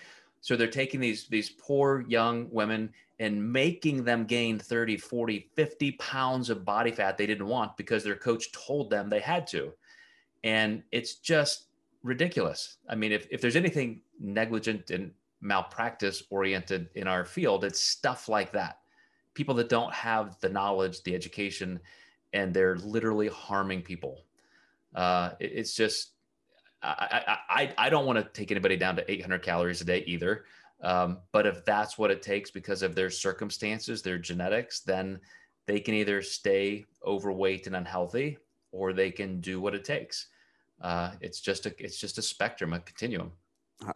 So they're taking these poor young women and making them gain 30, 40, 50 pounds of body fat they didn't want because their coach told them they had to. And it's just ridiculous. I mean, if there's anything negligent and malpractice oriented in our field, it's stuff like that. People that don't have the knowledge, the education, and they're literally harming people. It's just, I don't want to take anybody down to 800 calories a day either. But if that's what it takes because of their circumstances, their genetics, then they can either stay overweight and unhealthy, or they can do what it takes. It's just a spectrum, a continuum.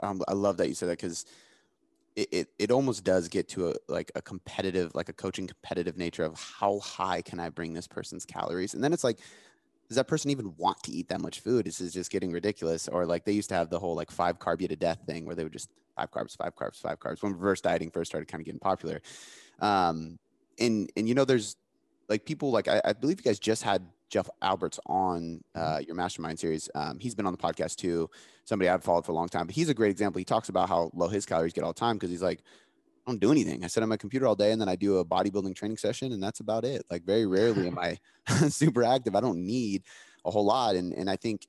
I love that you said that, because it almost does get to a competitive, like a coaching competitive nature of how high can I bring this person's calories? And then it's like, does that person even want to eat that much food? This is just getting ridiculous. Or like they used to have the whole like 5 carb you to death thing where they would just 5 carbs, 5 carbs, 5 carbs. When reverse dieting first started kind of getting popular. And you know, there's like people like, I believe you guys just had Jeff Alberts on your mastermind series. He's been on the podcast too. Somebody I've followed for a long time, but he's a great example. He talks about how low his calories get all the time. Cause he's like, I don't do anything. I sit on my computer all day and then I do a bodybuilding training session and that's about it. Like very rarely am I super active. I don't need a whole lot. And I think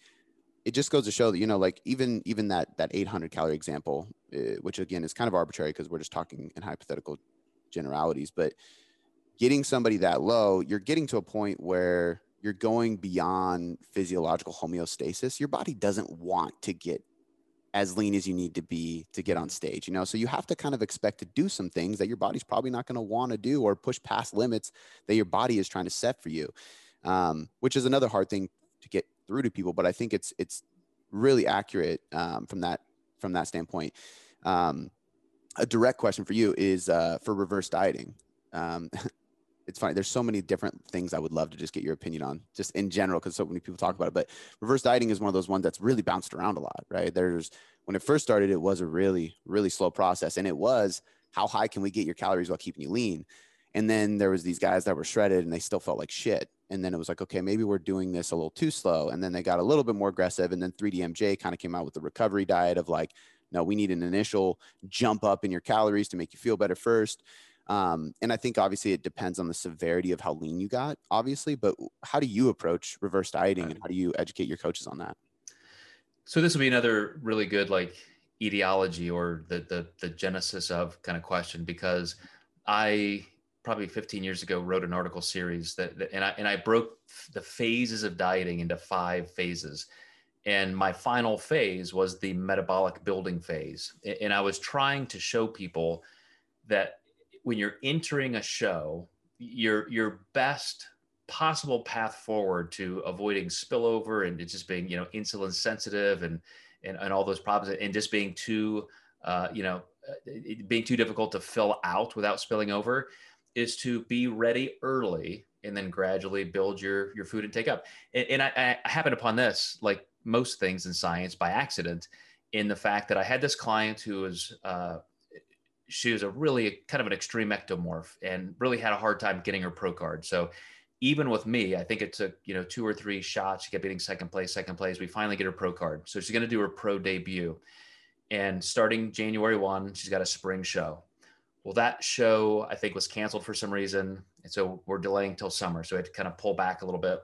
it just goes to show that, you know, like even that 800 calorie example, which again is kind of arbitrary because we're just talking in hypothetical generalities, but getting somebody that low, you're getting to a point where you're going beyond physiological homeostasis. Your body doesn't want to get as lean as you need to be to get on stage, you know? So you have to kind of expect to do some things that your body's probably not going to want to do, or push past limits that your body is trying to set for you, which is another hard thing to get through to people. But I think it's really accurate from that standpoint. A direct question for you is for reverse dieting. It's funny. There's so many different things I would love to just get your opinion on just in general, because so many people talk about it, but reverse dieting is one of those ones that's really bounced around a lot, right? When it first started, it was a really, really slow process. And it was, how high can we get your calories while keeping you lean? And then there was these guys that were shredded and they still felt like shit. And then it was like, okay, maybe we're doing this a little too slow. And then they got a little bit more aggressive. And then 3DMJ kind of came out with the recovery diet of like, no, we need an initial jump up in your calories to make you feel better first. And I think obviously it depends on the severity of how lean you got, obviously, but how do you approach reverse dieting and how do you educate your coaches on that? So this will be another really good, like etiology or the genesis of kind of question, because I probably 15 years ago wrote an article series that I broke the phases of dieting into 5 phases. And my final phase was the metabolic building phase. And I was trying to show people that when you're entering a show, your best possible path forward to avoiding spillover and just being, you know, insulin sensitive and all those problems, and just being too, being too difficult to fill out without spilling over, is to be ready early and then gradually build your food intake up. And I happened upon this, like most things in science, by accident, in the fact that I had this client who was, she was a really kind of an extreme ectomorph and really had a hard time getting her pro card. So even with me, I think it took, 2 or 3 shots. She kept getting second place. We finally get her pro card. So she's going to do her pro debut. And starting January 1, she's got a spring show. Well, that show I think was canceled for some reason. And so we're delaying till summer. So I had to kind of pull back a little bit.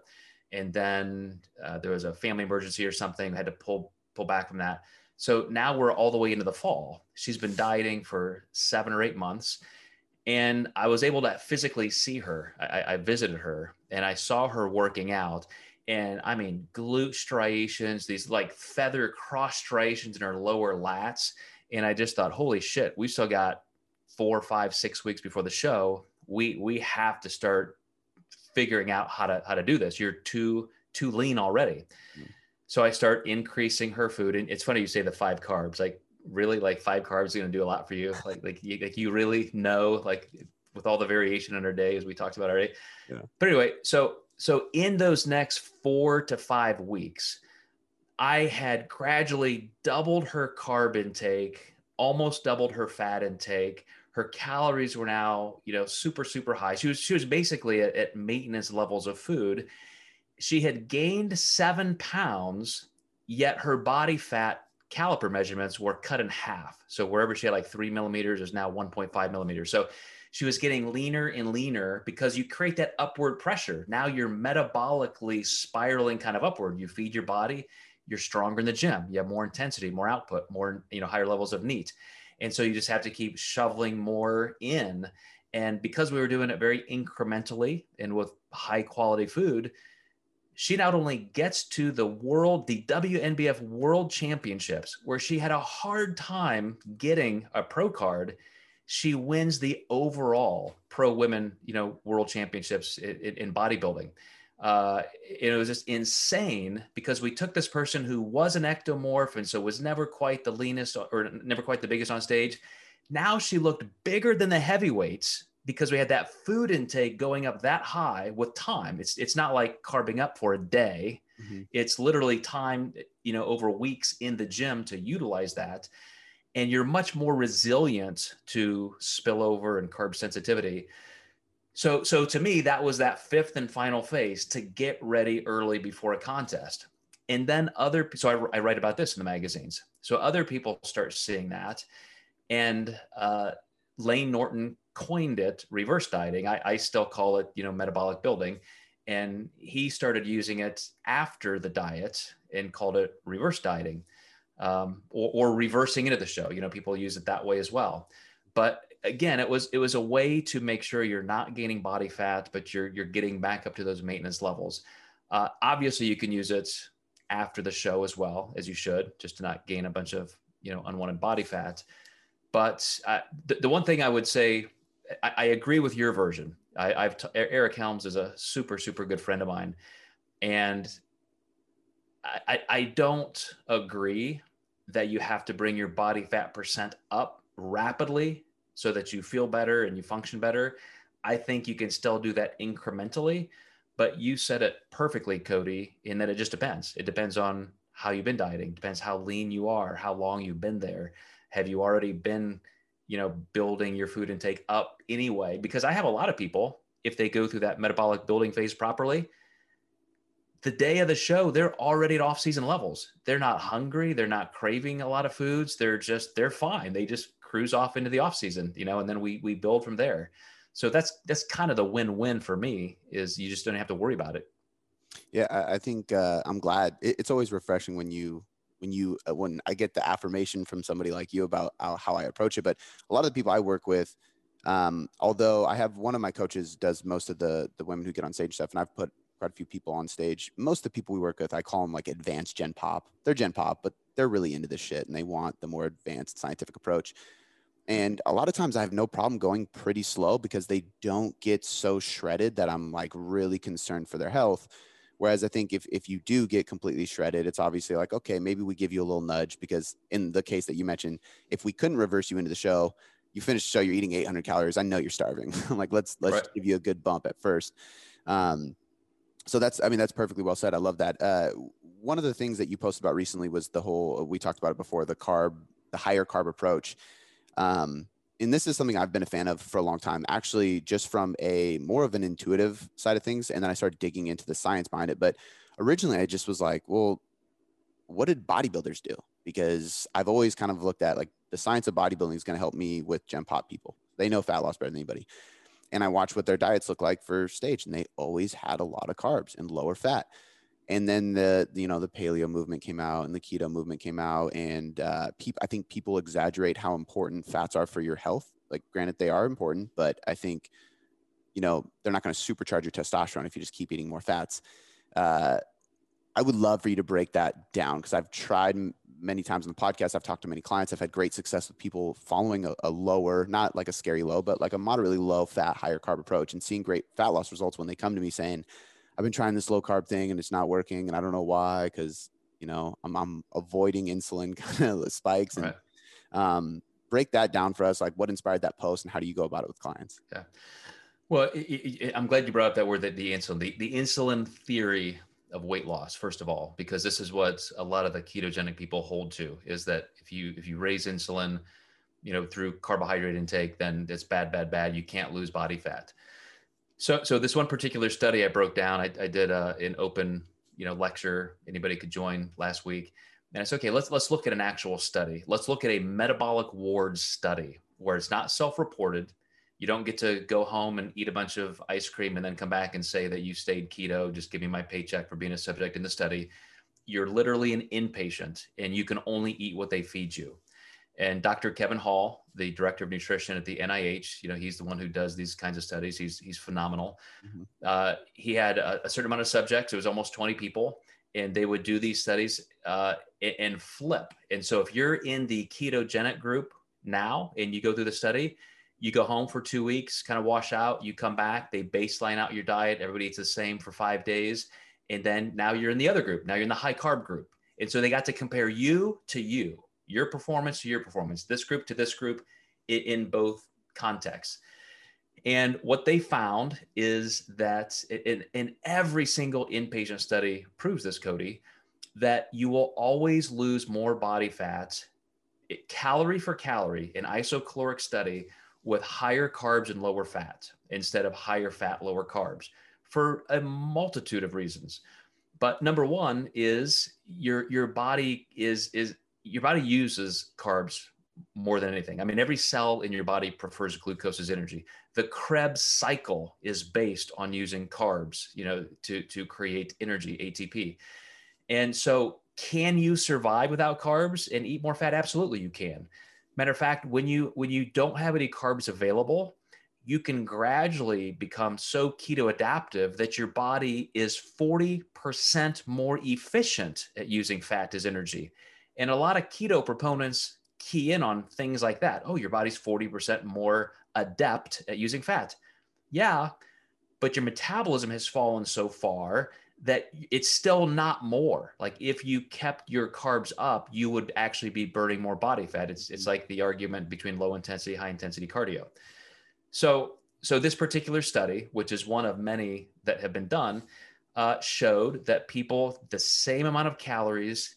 And then there was a family emergency or something. I had to pull back from that. So now we're all the way into the fall. She's been dieting for 7 or 8 months. And I was able to physically see her. I visited her and I saw her working out. And I mean, glute striations, these like feather cross striations in her lower lats. And I just thought, holy shit, we still got 4, 5, 6 weeks before the show. We have to start figuring out how to do this. You're too lean already. Mm-hmm. So I start increasing her food. And it's funny you say the 5 carbs, like really, like 5 carbs is going to do a lot for you. Like you really know, like with all the variation in her day, as we talked about already. Yeah. But anyway, so in those next 4 to 5 weeks, I had gradually doubled her carb intake, almost doubled her fat intake. Her calories were now, super, super high. She was basically at maintenance levels of food. She had gained 7 pounds, yet her body fat caliper measurements were cut in half. So wherever she had like 3 millimeters, there's now 1.5 millimeters. So she was getting leaner and leaner because you create that upward pressure. Now you're metabolically spiraling kind of upward. You feed your body, you're stronger in the gym. You have more intensity, more output, more, higher levels of NEAT. And so you just have to keep shoveling more in. And because we were doing it very incrementally and with high quality food, she not only gets to the WNBF World Championships, where she had a hard time getting a pro card, she wins the overall pro women, World Championships in bodybuilding. It was just insane because we took this person who was an ectomorph and so was never quite the leanest or never quite the biggest on stage. Now she looked bigger than the heavyweights because we had that food intake going up that high with time. It's not like carbing up for a day. Mm-hmm. It's literally time, over weeks in the gym to utilize that. And you're much more resilient to spillover and carb sensitivity. So to me, that was that fifth and final phase, to get ready early before a contest. And then I write about this in the magazines. So other people start seeing that. And Layne Norton coined it reverse dieting. I still call it, metabolic building. And he started using it after the diet and called it reverse dieting, or reversing into the show. People use it that way as well. But again, it was a way to make sure you're not gaining body fat, but you're getting back up to those maintenance levels. Obviously, you can use it after the show as well, as you should, just to not gain a bunch of, unwanted body fat. But the one thing I would say, I agree with your version. Eric Helms is a super, super good friend of mine. And I don't agree that you have to bring your body fat percent up rapidly so that you feel better and you function better. I think you can still do that incrementally, but you said it perfectly, Cody, in that it just depends. It depends on how you've been dieting, depends how lean you are, how long you've been there. Have you already been, building your food intake up anyway? Because I have a lot of people, if they go through that metabolic building phase properly, the day of the show, they're already at off-season levels. They're not hungry. They're not craving a lot of foods. They're fine. They just cruise off into the off-season, and then we build from there. So that's kind of the win-win for me, is you just don't have to worry about it. Yeah, I think I'm glad. It's always refreshing when I get the affirmation from somebody like you about how I approach it. But a lot of the people I work with, although I have one of my coaches does most of the women who get on stage stuff, and I've put quite a few people on stage. Most of the people we work with, I call them like advanced gen pop. They're gen pop, but they're really into this shit and they want the more advanced scientific approach. And a lot of times I have no problem going pretty slow because they don't get so shredded that I'm like really concerned for their health. Whereas I think if you do get completely shredded, it's obviously like, okay, maybe we give you a little nudge, because in the case that you mentioned, if we couldn't reverse you into the show, you finish the show, you're eating 800 calories. I know you're starving. I'm like, let's right. Give you a good bump at first. So that's perfectly well said. I love that. One of the things that you posted about recently was we talked about it before, the higher carb approach. And this is something I've been a fan of for a long time, actually, just from a more of an intuitive side of things. And then I started digging into the science behind it. But originally I just was like, well, what did bodybuilders do? Because I've always kind of looked at like the science of bodybuilding is going to help me with gen pop people. They know fat loss better than anybody. And I watched what their diets look like for stage, and they always had a lot of carbs and lower fat. And then the paleo movement came out and the keto movement came out, and I think people exaggerate how important fats are for your health. Like, granted, they are important, but I think, they're not going to supercharge your testosterone if you just keep eating more fats. I would love for you to break that down, because I've tried many times on the podcast. I've talked to many clients. I've had great success with people following a lower, not like a scary low, but like a moderately low fat, higher carb approach, and seeing great fat loss results when they come to me saying, I've been trying this low carb thing and it's not working. And I don't know why, because, I'm avoiding insulin kind of spikes. And, break that down for us. Like, what inspired that post and how do you go about it with clients? Yeah. Well, I'm glad you brought up that word, that the insulin, the insulin theory of weight loss, first of all, because this is what a lot of the ketogenic people hold to, is that if you raise insulin, through carbohydrate intake, then it's bad. You can't lose body fat. So this one particular study I broke down, I did an open, lecture, anybody could join last week. And I said, okay, let's look at an actual study. Let's look at a metabolic ward study where it's not self-reported. You don't get to go home and eat a bunch of ice cream and then come back and say that you stayed keto. Just give me my paycheck for being a subject in the study. You're literally an inpatient and you can only eat what they feed you. And Dr. Kevin Hall, the director of nutrition at the NIH, you know, he's the one who does these kinds of studies. He's phenomenal. Mm-hmm. He had a certain amount of subjects. It was almost 20 people. And they would do these studies and flip. And so if you're in the ketogenic group now and you go through the study, you go home for 2 weeks, kind of wash out, you come back, they baseline out your diet. Everybody eats the same for 5 days. And then now you're in the other group. Now you're in the high carb group. And so they got to compare you to you, your performance to your performance, this group to this group in both contexts. And what they found is that in every single inpatient study proves this, Cody, that you will always lose more body fat calorie for calorie in isocaloric study with higher carbs and lower fat instead of higher fat, lower carbs for a multitude of reasons. But number one is your body uses carbs more than anything. I mean, every cell in your body prefers glucose as energy. The Krebs cycle is based on using carbs, you know, to create energy, ATP. And so can you survive without carbs and eat more fat? Absolutely, you can. Matter of fact, when you don't have any carbs available, you can gradually become so keto adaptive that your body is 40% more efficient at using fat as energy. And a lot of keto proponents key in on things like that. Oh, your body's 40% more adept at using fat. Yeah, but your metabolism has fallen so far that it's still not more. Like if you kept your carbs up, you would actually be burning more body fat. It's like the argument between low intensity, high intensity cardio. So this particular study, which is one of many that have been done, showed that people, the same amount of calories,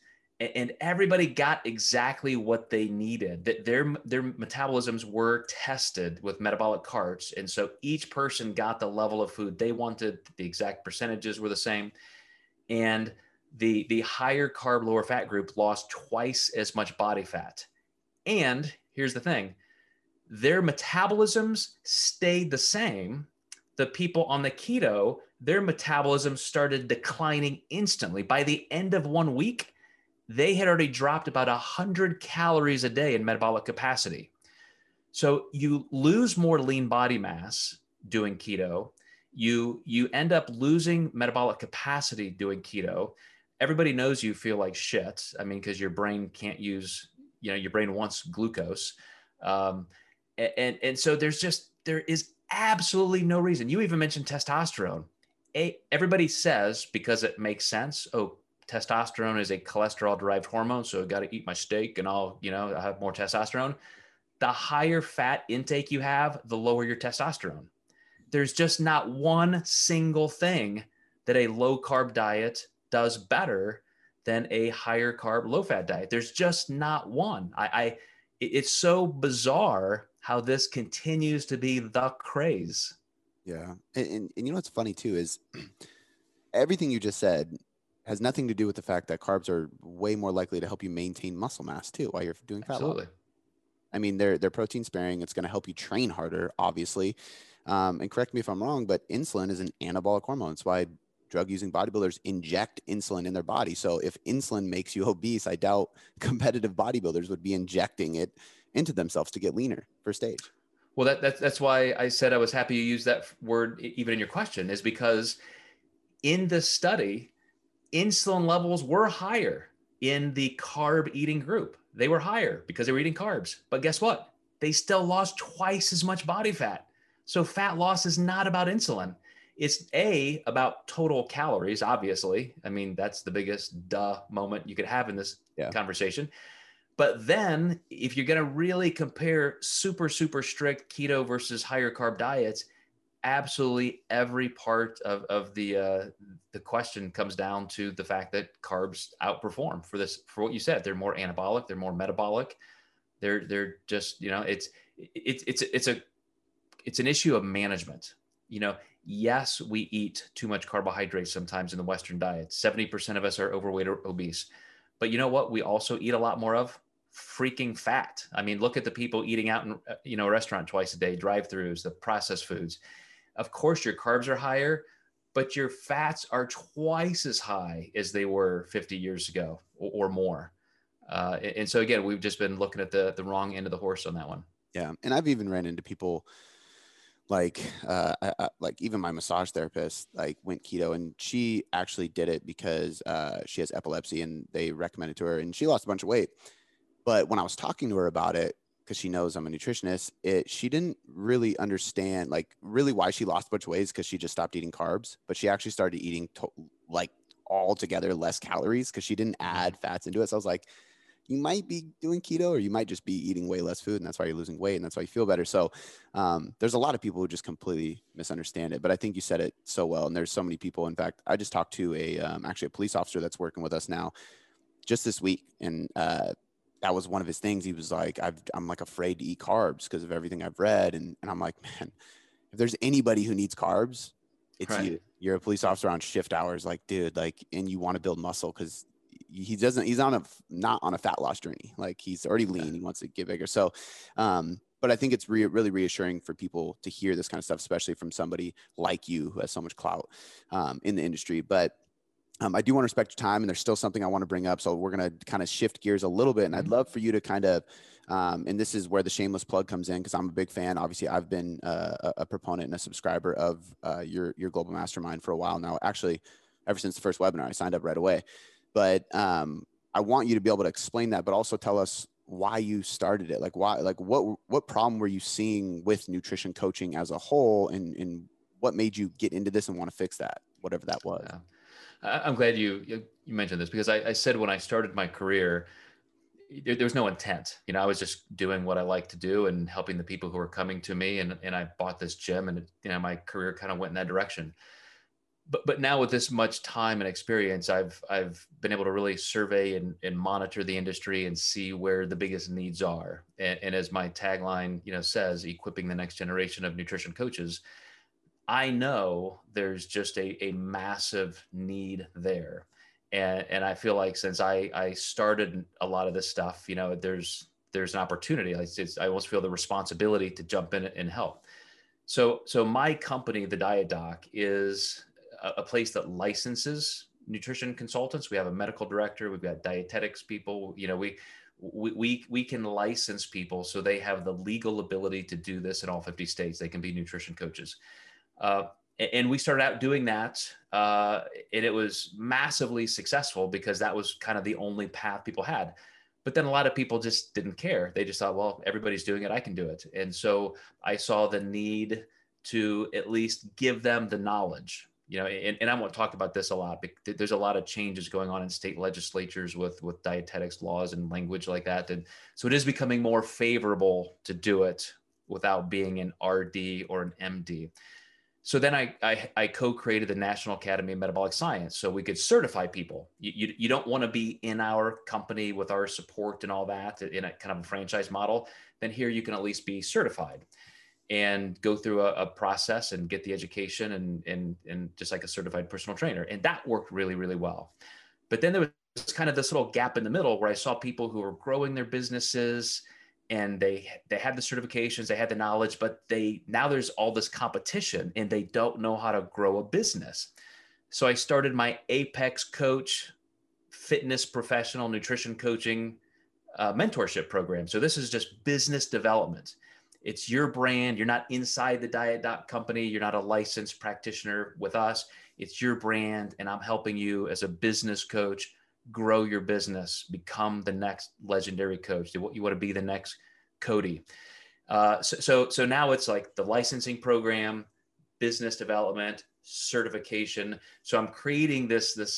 and everybody got exactly what they needed. That their metabolisms were tested with metabolic carts. And so each person got the level of food they wanted. The exact percentages were the same. And the higher carb, lower fat group lost twice as much body fat. And here's the thing, their metabolisms stayed the same. The people on the keto, their metabolism started declining instantly. By the end of 1 week, they had already dropped about 100 calories a day in metabolic capacity. So you lose more lean body mass doing keto. You end up losing metabolic capacity doing keto. Everybody knows you feel like shit. I mean, because your brain can't use, you know, your brain wants glucose. And so there is absolutely no reason. You even mentioned testosterone. Everybody says, because it makes sense, oh, testosterone is a cholesterol-derived hormone, so I got to eat my steak and I'll have more testosterone. The higher fat intake you have, the lower your testosterone. There's just not one single thing that a low-carb diet does better than a higher-carb, low-fat diet. There's just not one. It's so bizarre how this continues to be the craze. Yeah, and you know what's funny too is everything you just said has nothing to do with the fact that carbs are way more likely to help you maintain muscle mass too while you're doing fat. Absolutely. Loss. I mean, they're protein sparing. It's going to help you train harder, obviously. And correct me if I'm wrong, but insulin is an anabolic hormone. That's why drug-using bodybuilders inject insulin in their body. So if insulin makes you obese, I doubt competitive bodybuilders would be injecting it into themselves to get leaner for stage. Well, that's why I said I was happy you used that word even in your question, is because in this study, insulin levels were higher in the carb eating group. They were higher because they were eating carbs. But guess what? They still lost twice as much body fat. So fat loss is not about insulin. It's about total calories, obviously. I mean, that's the biggest duh moment you could have in this conversation. But then if you're going to really compare super, super strict keto versus higher carb diets, absolutely every part of the question comes down to the fact that carbs outperform for what you said. They're more anabolic, they're more metabolic. They're just, you know, it's an issue of management. You know, yes, we eat too much carbohydrates sometimes in the Western diet. 70% of us are overweight or obese, But you know what we also eat a lot more of? Freaking fat. I mean, look at the people eating out in, you know, a restaurant twice a day, drive-thrus, the processed foods. Of course, your carbs are higher, but your fats are twice as high as they were 50 years ago or more. And so again, we've just been looking at the wrong end of the horse on that one. Yeah. And I've even ran into people like even my massage therapist, like, went keto, and she actually did it because she has epilepsy, and they recommended to her, and she lost a bunch of weight. But when I was talking to her about it, because she knows I'm a nutritionist, she didn't really understand really why she lost a bunch of weight, because she just stopped eating carbs, but she actually started eating altogether less calories because she didn't add fats into it. So I was like, you might be doing keto, or you might just be eating way less food, and that's why you're losing weight, and that's why you feel better. So there's a lot of people who just completely misunderstand it, but I think you said it so well. And there's so many people. In fact, I just talked to a police officer that's working with us now just this week. And that was one of his things. He was like, I'm like afraid to eat carbs because of everything I've read. And I'm like, man, if there's anybody who needs carbs, it's right. You. You're a police officer on shift hours. Like, dude, and you want to build muscle, because he's not on a fat loss journey. Like, he's already lean. He wants to get bigger. So, but I think it's really reassuring for people to hear this kind of stuff, especially from somebody like you who has so much clout, in the industry. But I do want to respect your time, and there's still something I want to bring up. So we're going to kind of shift gears a little bit. And I'd love for you to kind of, and this is where the shameless plug comes in, because I'm a big fan. Obviously, I've been a proponent and a subscriber of your global mastermind for a while now. Actually, ever since the first webinar, I signed up right away. But I want you to be able to explain that, but also tell us why you started it. Like, why? Like, what problem were you seeing with nutrition coaching as a whole, and what made you get into this and want to fix that, whatever that was? Yeah. I'm glad you mentioned this, because I said when I started my career, there was no intent. You know, I was just doing what I like to do and helping the people who were coming to me. And I bought this gym, and you know, my career kind of went in that direction. But now with this much time and experience, I've been able to really survey and monitor the industry and see where the biggest needs are. And as my tagline, you know, says, equipping the next generation of nutrition coaches, I know there's just a massive need there. And I feel like since I started a lot of this stuff, you know, there's an opportunity. I almost feel the responsibility to jump in and help. So my company, The Diet Doc, is a place that licenses nutrition consultants. We have a medical director. We've got dietetics people. You know, we can license people so they have the legal ability to do this in all 50 states. They can be nutrition coaches. And we started out doing that, and it was massively successful because that was kind of the only path people had. But then a lot of people just didn't care. They just thought, well, everybody's doing it, I can do it. And so I saw the need to at least give them the knowledge, you know, and I won't talk about this a lot, but there's a lot of changes going on in state legislatures with dietetics laws and language like that. And so it is becoming more favorable to do it without being an RD or an MD. So then I co-created the National Academy of Metabolic Science so we could certify people. You don't want to be in our company with our support and all that in a kind of a franchise model. Then here you can at least be certified and go through a process and get the education and just like a certified personal trainer. And that worked really, really well. But then there was kind of this little gap in the middle where I saw people who were growing their businesses, and they had the certifications, they had the knowledge, but now there's all this competition and they don't know how to grow a business. So I started my Apex Coach Fitness Professional Nutrition Coaching Mentorship Program. So this is just business development. It's your brand. You're not inside the Diet Doc company. You're not a licensed practitioner with us. It's your brand, and I'm helping you as a business coach grow your business, become the next legendary coach. You want to be the next Cody. So now it's like the licensing program, business development, certification. So I'm creating this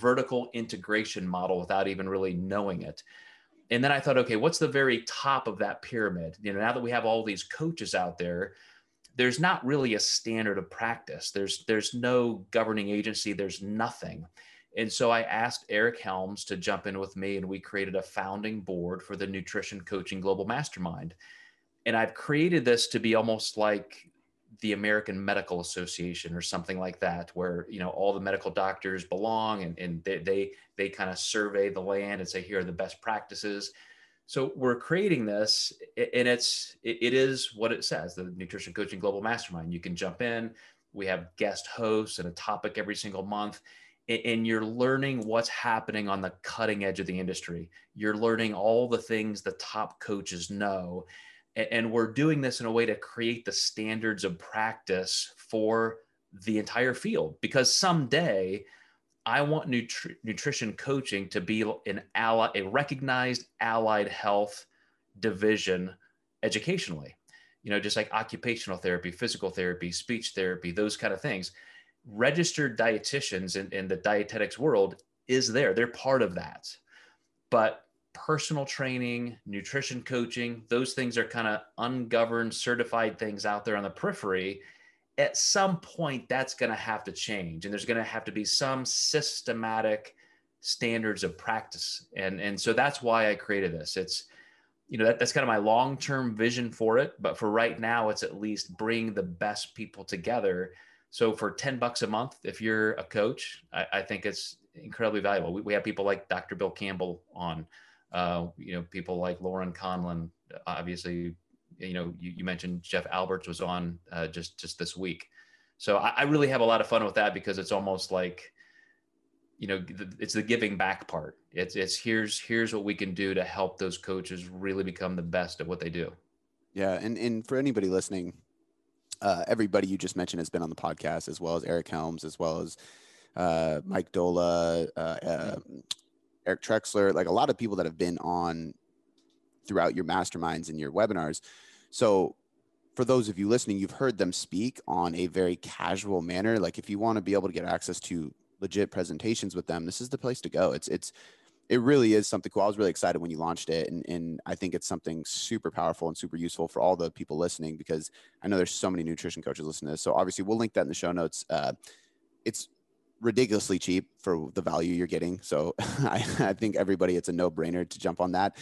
vertical integration model without even really knowing it. And then I thought, okay, what's the very top of that pyramid? You know, now that we have all these coaches out there, there's not really a standard of practice. There's no governing agency. There's nothing. And so I asked Eric Helms to jump in with me, and we created a founding board for the Nutrition Coaching Global Mastermind. And I've created this to be almost like the American Medical Association or something like that, where, you know, all the medical doctors belong, and they kind of survey the land and say, here are the best practices. So we're creating this, and it is what it says, the Nutrition Coaching Global Mastermind. You can jump in. We have guest hosts and a topic every single month, and you're learning what's happening on the cutting edge of the industry. You're learning all the things the top coaches know. And we're doing this in a way to create the standards of practice for the entire field, because someday I want nutrition coaching to be a recognized allied health division educationally, you know, just like occupational therapy, physical therapy, speech therapy, those kind of things. Registered dietitians in the dietetics world is there. They're part of that. But personal training, nutrition coaching, those things are kind of ungoverned, certified things out there on the periphery. At some point, that's going to have to change. And there's going to have to be some systematic standards of practice. And so that's why I created this. It's, you know, that's kind of my long-term vision for it. But for right now, it's at least bring the best people together. So for $10 a month, if you're a coach, I think it's incredibly valuable. We have people like Dr. Bill Campbell on. You know, people like Lauren Conlon, obviously, you know, you mentioned Jeff Alberts was on just this week. So I really have a lot of fun with that, because it's almost like, you know, it's the giving back part. It's here's what we can do to help those coaches really become the best at what they do. Yeah. And for anybody listening, everybody you just mentioned has been on the podcast, as well as Eric Helms, as well as Mike Dola, Eric Trexler, like a lot of people that have been on throughout your masterminds and your webinars. So for those of you listening, you've heard them speak on a very casual manner. Like if you want to be able to get access to legit presentations with them, this is the place to go. It really is something cool. I was really excited when you launched it. And I think it's something super powerful and super useful for all the people listening, because I know there's so many nutrition coaches listening to this. So obviously we'll link that in the show notes. It's ridiculously cheap for the value you're getting. So I think everybody, it's a no brainer to jump on that.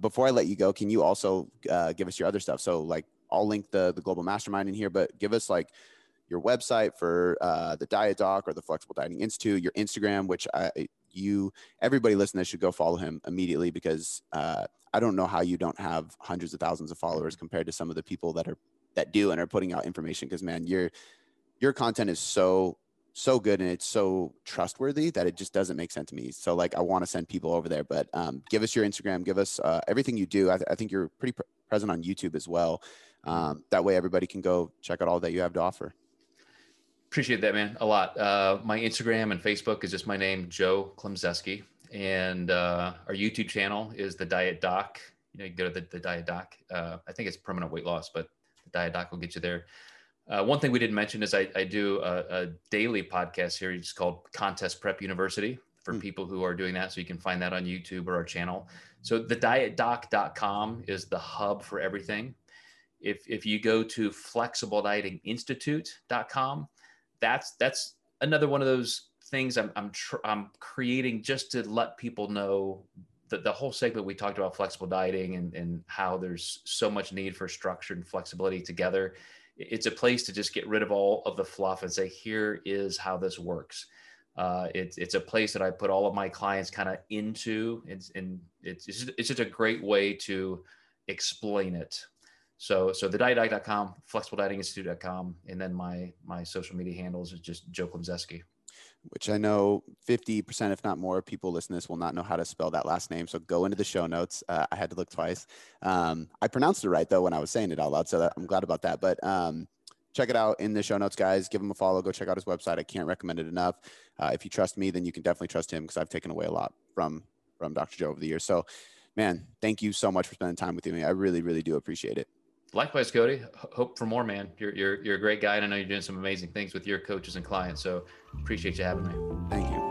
Before I let you go, can you also give us your other stuff? So like I'll link the Global Mastermind in here, but give us like your website for the Diet Doc or the Flexible Dieting Institute, your Instagram, which everybody listening should go follow him immediately, because I don't know how you don't have hundreds of thousands of followers compared to some of the people that are putting out information. Cause man, your content is so good, and it's so trustworthy that it just doesn't make sense to me. So like I want to send people over there, but give us your Instagram, give us everything you do. I think you're pretty present on YouTube as well. That way everybody can go check out all that you have to offer. Appreciate that, man. A lot. My Instagram and Facebook is just my name, Joe Klemczewski, and our YouTube channel is The Diet Doc. You know, you can go to the Diet Doc. I think it's permanent weight loss, but The Diet Doc will get you there. One thing we didn't mention is I do a daily podcast series called Contest Prep University for people who are doing that. So you can find that on YouTube or our channel. So thedietdoc.com is the hub for everything. If you go to flexibledietinginstitute.com, that's another one of those things I'm creating just to let people know that the whole segment we talked about flexible dieting and how there's so much need for structure and flexibility together. It's a place to just get rid of all of the fluff and say, here is how this works. It's a place that I put all of my clients kind of into, and it's just a great way to explain it. So thedietdoc.com, flexibledietinginstitute.com, and then my social media handles is just Joe Klemczewski. Which I know 50%, if not more, people listening to this will not know how to spell that last name. So go into the show notes. I had to look twice. I pronounced it right, though, when I was saying it out loud. So I'm glad about that. But check it out in the show notes, guys. Give him a follow. Go check out his website. I can't recommend it enough. If you trust me, then you can definitely trust him, because I've taken away a lot from Dr. Joe over the years. So, man, thank you so much for spending time with me. I really, really do appreciate it. Likewise, Cody. Hope for more, man. You're a great guy, and I know you're doing some amazing things with your coaches and clients. So appreciate you having me. Thank you.